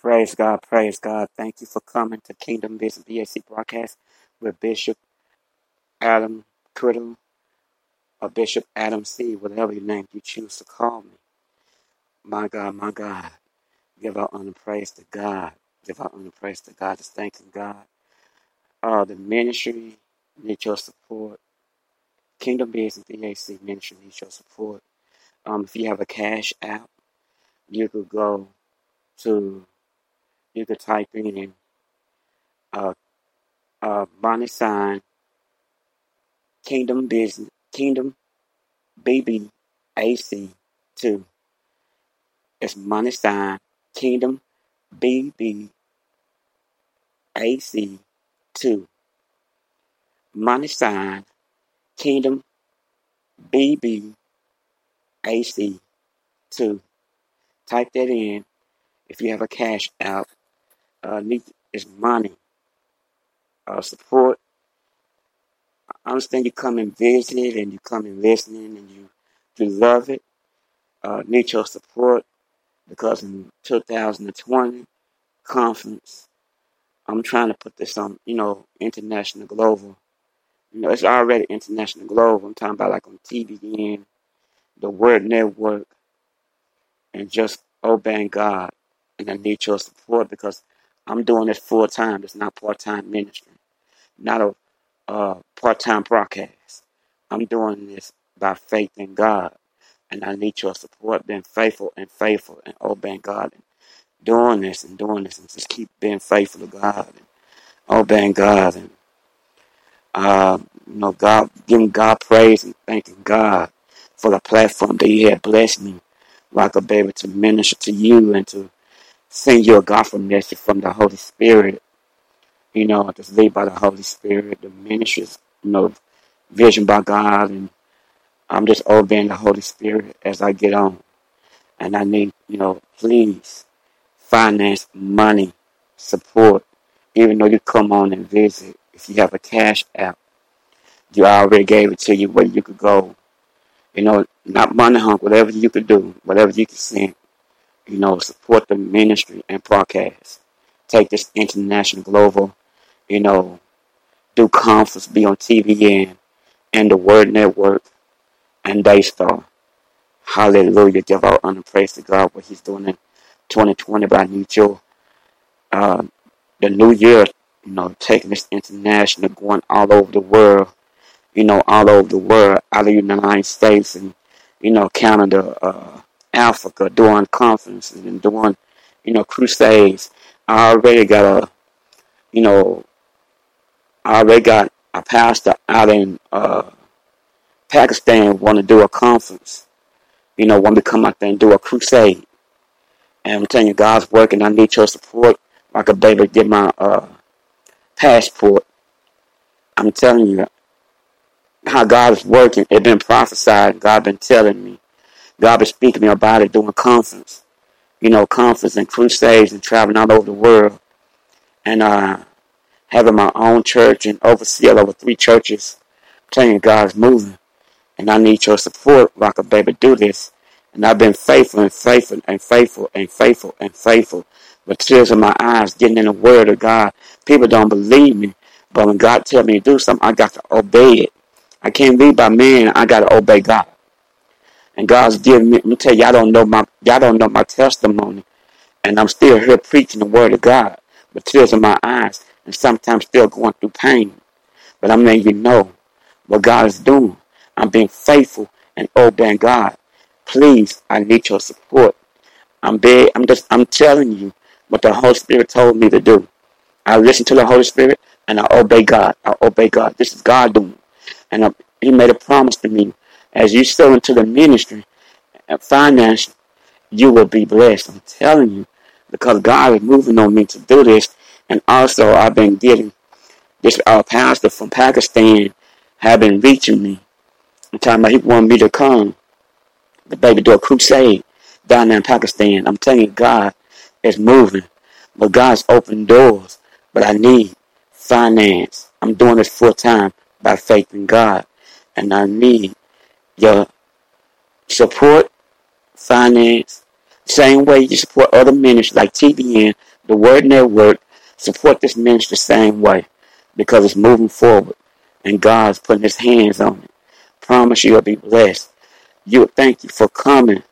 Praise God, praise God. Thank you for coming to Kingdom Business BAC broadcast with Bishop Adam Crittle or Bishop Adam C, whatever your name you choose to call me. My God, my God. Give our honor and praise to God. Give our honor and praise to God. Just thanking God. The ministry needs your support. Kingdom Business BAC ministry needs your support. If you have a cash app, you could go to, you could type in # Kingdom Business, Kingdom BBAC2. It's # Kingdom BBAC2. # Kingdom BBAC2. Type that in. If you have a cash out, it's money. Support. I understand you come and visit and you come and listening and you love it. Need your support because in 2020 conference, I'm trying to put this on, international global. It's already international global. I'm talking about like on TBN, the Word Network, and just obeying God. And I need your support because I'm doing this full time. It's not part-time ministry. Not a part-time broadcast. I'm doing this by faith in God. And I need your support, being faithful and obeying God. And doing this and just keep being faithful to God and obeying God. And, God, giving God praise and thanking God for the platform that He had blessed me like a baby to minister to you and to send you a gospel message from the Holy Spirit. Just lead by the Holy Spirit. The ministries, vision by God. And I'm just obeying the Holy Spirit as I get on. And I need, please, finance, money, support. Even though you come on and visit, if you have a cash app, you already gave it to you where you could go. Not money hungry, whatever you could do, whatever you could send. Support the ministry and broadcast. Take this international global, do conference, be on TBN and the Word Network and Daystar. Hallelujah. Give our honor and praise to God what He's doing in 2020. But I need your, the new year, taking this international, going all over the world, out of the United States and, Canada, Africa, doing conferences and doing, crusades. I already got a pastor out in Pakistan want to do a conference. Want to come out there and do a crusade. And I'm telling you, God's working. I need your support. Like a baby, get my passport. I'm telling you how God's working. It's been prophesied. God been telling me. God was speaking to me about it during conference. Conference and crusades and traveling all over the world. And having my own church and oversee over 3 churches. I'm telling you, God's moving. And I need your support, like a baby, do this. And I've been faithful. With tears in my eyes, getting in the Word of God. People don't believe me. But when God tells me to do something, I got to obey it. I can't lead by man. I got to obey God. And God's giving me, let me tell you, y'all don't know my testimony. And I'm still here preaching the Word of God with tears in my eyes and sometimes still going through pain. But I'm letting you know what God is doing. I'm being faithful and obeying God. Please, I need your support. I'm telling you what the Holy Spirit told me to do. I listen to the Holy Spirit and I obey God. This is God doing. And He made a promise to me. As you sow into the ministry and finance, you will be blessed. I'm telling you, because God is moving on me to do this. And also, I've been getting this pastor from Pakistan have been reaching me. I'm talking about he wanted me to come, the baby, do a crusade down there in Pakistan. I'm telling you, God is moving, but God's opened doors. But I need finance. I'm doing this full time by faith in God, and I need your support, finance, Same way you support other ministries like TBN, the Word Network, support this ministry the same way, because it's moving forward and God's putting his hands on it. Promise you will be blessed. You will thank you for coming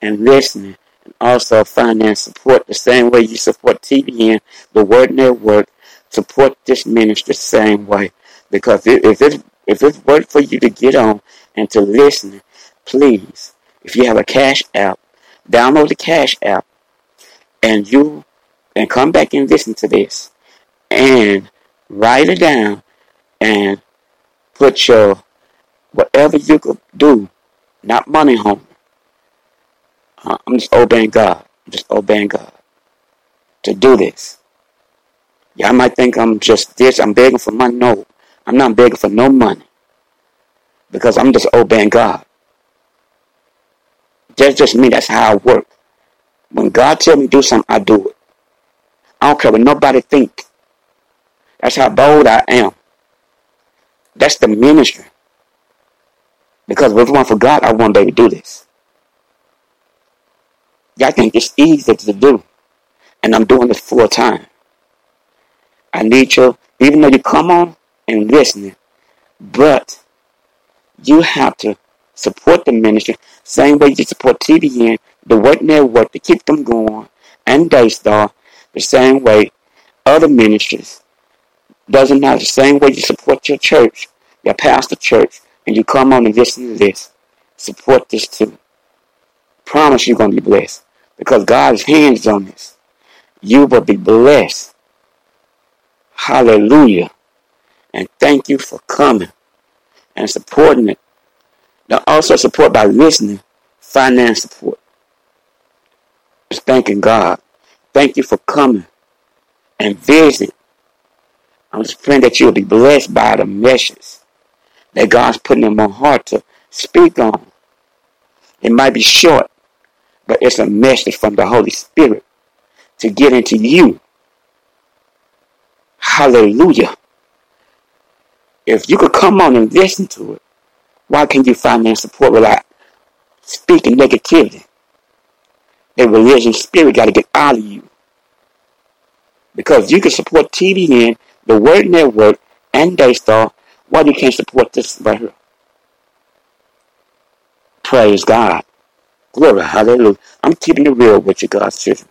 and listening, and also finding support the same way you support TBN, the Word Network. Support this ministry the same way, because if it's worth for you to get on and to listen, please, if you have a Cash App, download the Cash App and come back and listen to this and write it down and put your whatever you could do, not money home. I'm just obeying God. I'm just obeying God to do this. Y'all might think I'm just this, I'm begging for money. No, I'm not begging for no money, because I'm just obeying God. That's just me. That's how I work. When God tells me to do something, I do it. I don't care what nobody think. That's how bold I am. That's the ministry. Because if it weren't for God, I wouldn't be able to do this. Y'all think it's easy to do. And I'm doing this full time. I need you, even though you come on and listen, but you have to support the ministry same way you support TBN, the Word Network, to keep them going, and Daystar, the same way other ministries. Doesn't matter, the same way you support your church, your pastor church, and you come on and listen to this. Support this too. Promise you're going to be blessed, because God's hands on this. You will be blessed. Hallelujah. And thank you for coming and supporting it. Now also support by listening, finance support. Just thanking God. Thank you for coming and visit. I'm just praying that you'll be blessed by the message that God's putting in my heart to speak on. It might be short, but it's a message from the Holy Spirit to get into you. Hallelujah. If you could come on and listen to it, why can't you finance support without speaking negativity? That religion spirit got to get out of you. Because you can support TBN, the Word Network, and Daystar, why you can't support this right here? Praise God. Glory, hallelujah. I'm keeping it real with you, God's children.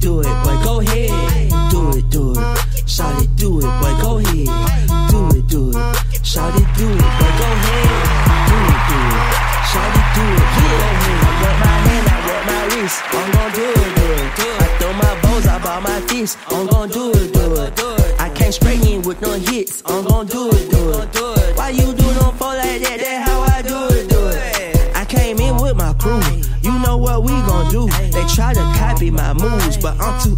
Do it, boy, go ahead. Do it, shout it, do it, boy, go ahead. Do it, shout it, do it, boy, go ahead. Do it, shout it, do it, boy, go ahead. I rub my hand, I rub my wrist, I'm gon' do it, do it. I throw my bows, I ball my fists, I'm gon' do it, do it. I can't straighten in with no hits, I'm gon' do it, do it. Why you do no fall like that, that how I do it, do it. I came in with my crew, you know what we gon' do. They try to copy my moves, but I'm too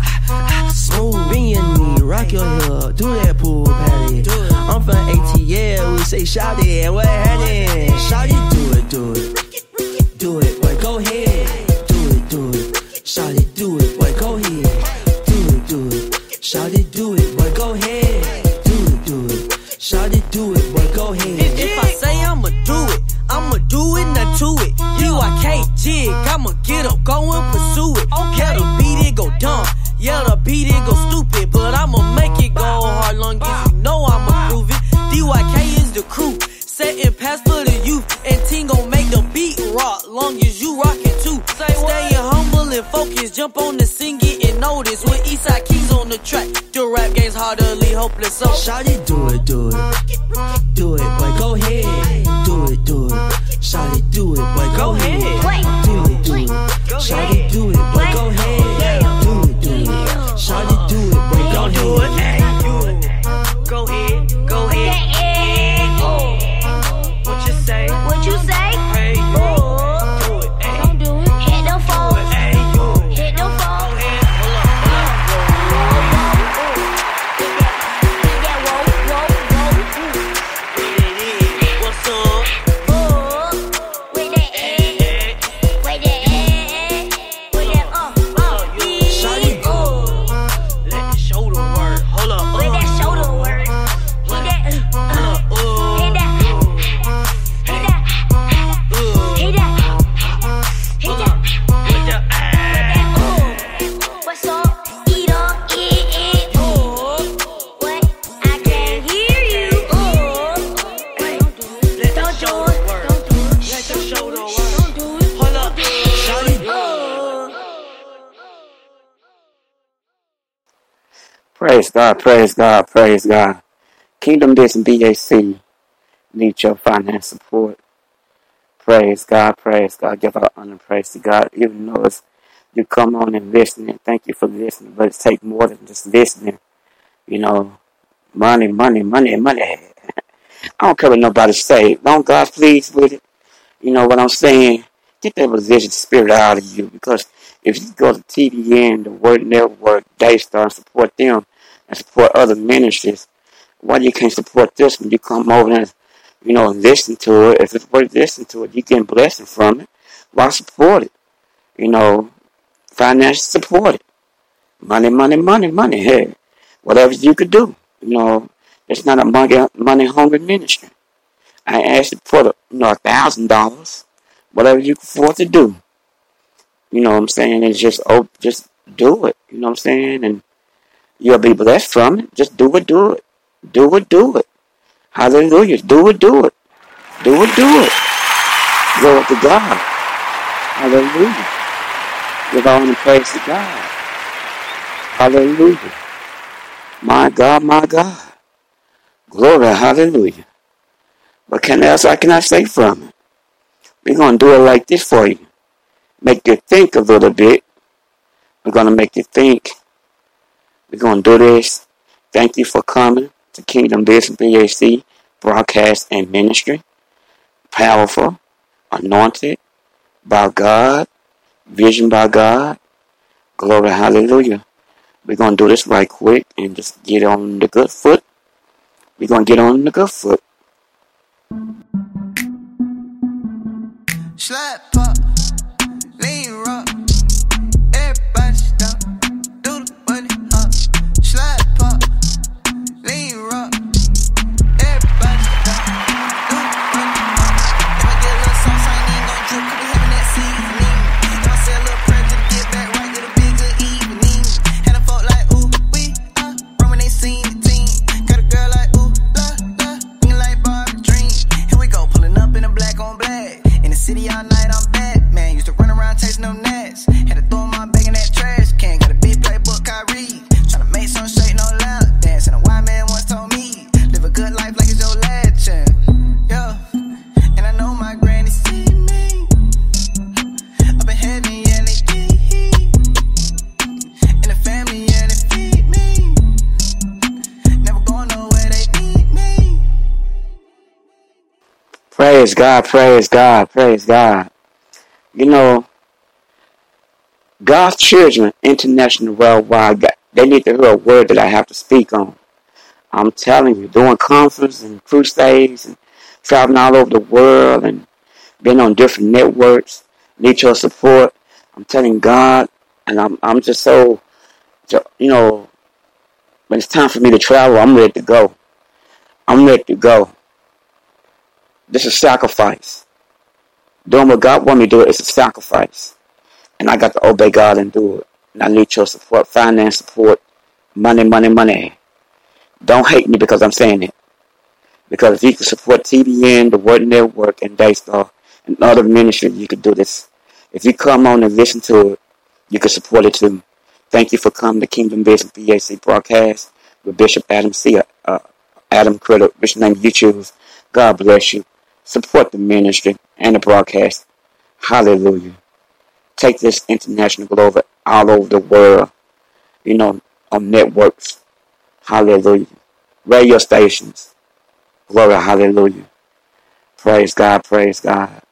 smooth. Bend your knee, rock your hip, do that pool patty. I'm from ATL, we say shout it and what happened. Shout it, do it, do it. Do it, boy, go ahead. Do it, shout it, do it, boy, go ahead. Do it, shout it, do it, boy, go ahead. Do it, shout it, do it, boy, go ahead. If I say I'ma do it, I'ma do it, not to it. You, I can't jig, I'ma get up, go and pursue it. Yell the beat, it go dumb. Yell the beat, it go stupid. But I'ma make it go hard, long as you know I'ma prove it. DYK is the crew, setting paths for the youth. And team gon' make the beat rock, long as you rockin' too. Staying humble and focused, jump on the sing it and notice. With Eastside Keys on the track, the rap game's hardly hopeless. So shout it, do it, do it. Do it, boy, go ahead. Do it, shout it, do it, boy, go ahead. Do it, shout it, do it, boy, go ahead. Do it, shout it, do it, boy, go do it. Go ahead, go ahead. Oh, what you say? What you say? Hey, do it, don't do it. Hit no phone, hit no phone. Yeah, whoa, whoa, whoa. What's up? Praise God, praise God, praise God. Kingdom Business BAC needs your financial support. Praise God, give our honor and praise to God. Even though it's, you come on and listening, thank you for listening, but it takes more than just listening. You know, money. I don't care what nobody say. Don't God please with it. You know what I'm saying? Get that religious spirit out of you, because if you go to TBN, the Word Network, Daystar, and support them and support other ministries, why you can't support this when you come over and, you know, listen to it? If it's worth listening to it, you get blessing from it. Why support it? You know, financially support it. Money. Hey, whatever you could do. You know, it's not a money-hungry ministry. I asked you for, $1,000. Whatever you can afford to do. You know what I'm saying? It's just, just do it. You know what I'm saying? And you'll be blessed from it. Just do it. Hallelujah. Do it. Glory to God. Hallelujah. Give all the praise to God. Hallelujah. My God. Glory, hallelujah. What can else I cannot say from it? We're going to do it like this for you. Make you think a little bit. We're going to make you think. We're going to do this. Thank you for coming to Kingdom Business BAC Broadcast and Ministry. Powerful, anointed by God, vision by God. Glory, hallelujah. We're going to do this right quick and just get on the good foot. We're going to get on the good foot. Slap up, lean rock, everybody stop, do the bunny hop. Slap up, lean rock, everybody stop, do the bunny hop. If I get a little sauce, I ain't gon' drip, could be having that seasoning. If I say a little prayer to get back right, it'll be a good evening. Had a folk like, ooh, we are, from when they seen the team. Got a girl like, ooh, la, thinking like Barbie Dream. Here we go, pulling up in a black on black. City all night, I'm Batman. Used to run around chasing them gnats. Had to throw my bag in that trash can. Got a big playbook, Kyrie. Tryna make some shake, no loud dance. And a white man once told me, live a good life like it's your last chance. Yeah, and I know my granny see me up in heaven, yeah, they get heat. And the family, yeah, they feed me. Never gonna know where they need me. Praise God. You know, God's children, international, worldwide, they need to hear a word that I have to speak on. I'm telling you, doing conferences and crusades and traveling all over the world and being on different networks, need your support. I'm telling God, and I'm just so, you know, when it's time for me to travel, I'm ready to go. This is sacrifice. Doing what God wants me to do is a sacrifice. And I got to obey God and do it. And I need your support, finance support, money. Don't hate me because I'm saying it. Because if you can support TBN, the Word Network, and Daystar, and other ministries, you can do this. If you come on and listen to it, you can support it too. Thank you for coming to Kingdom Business BAC Broadcast with Bishop Adam Crittle, which name you choose. God bless you. Support the ministry and the broadcast. Hallelujah. Take this international global all over the world. You know, on networks. Hallelujah. Radio stations. Glory, hallelujah. Praise God, praise God.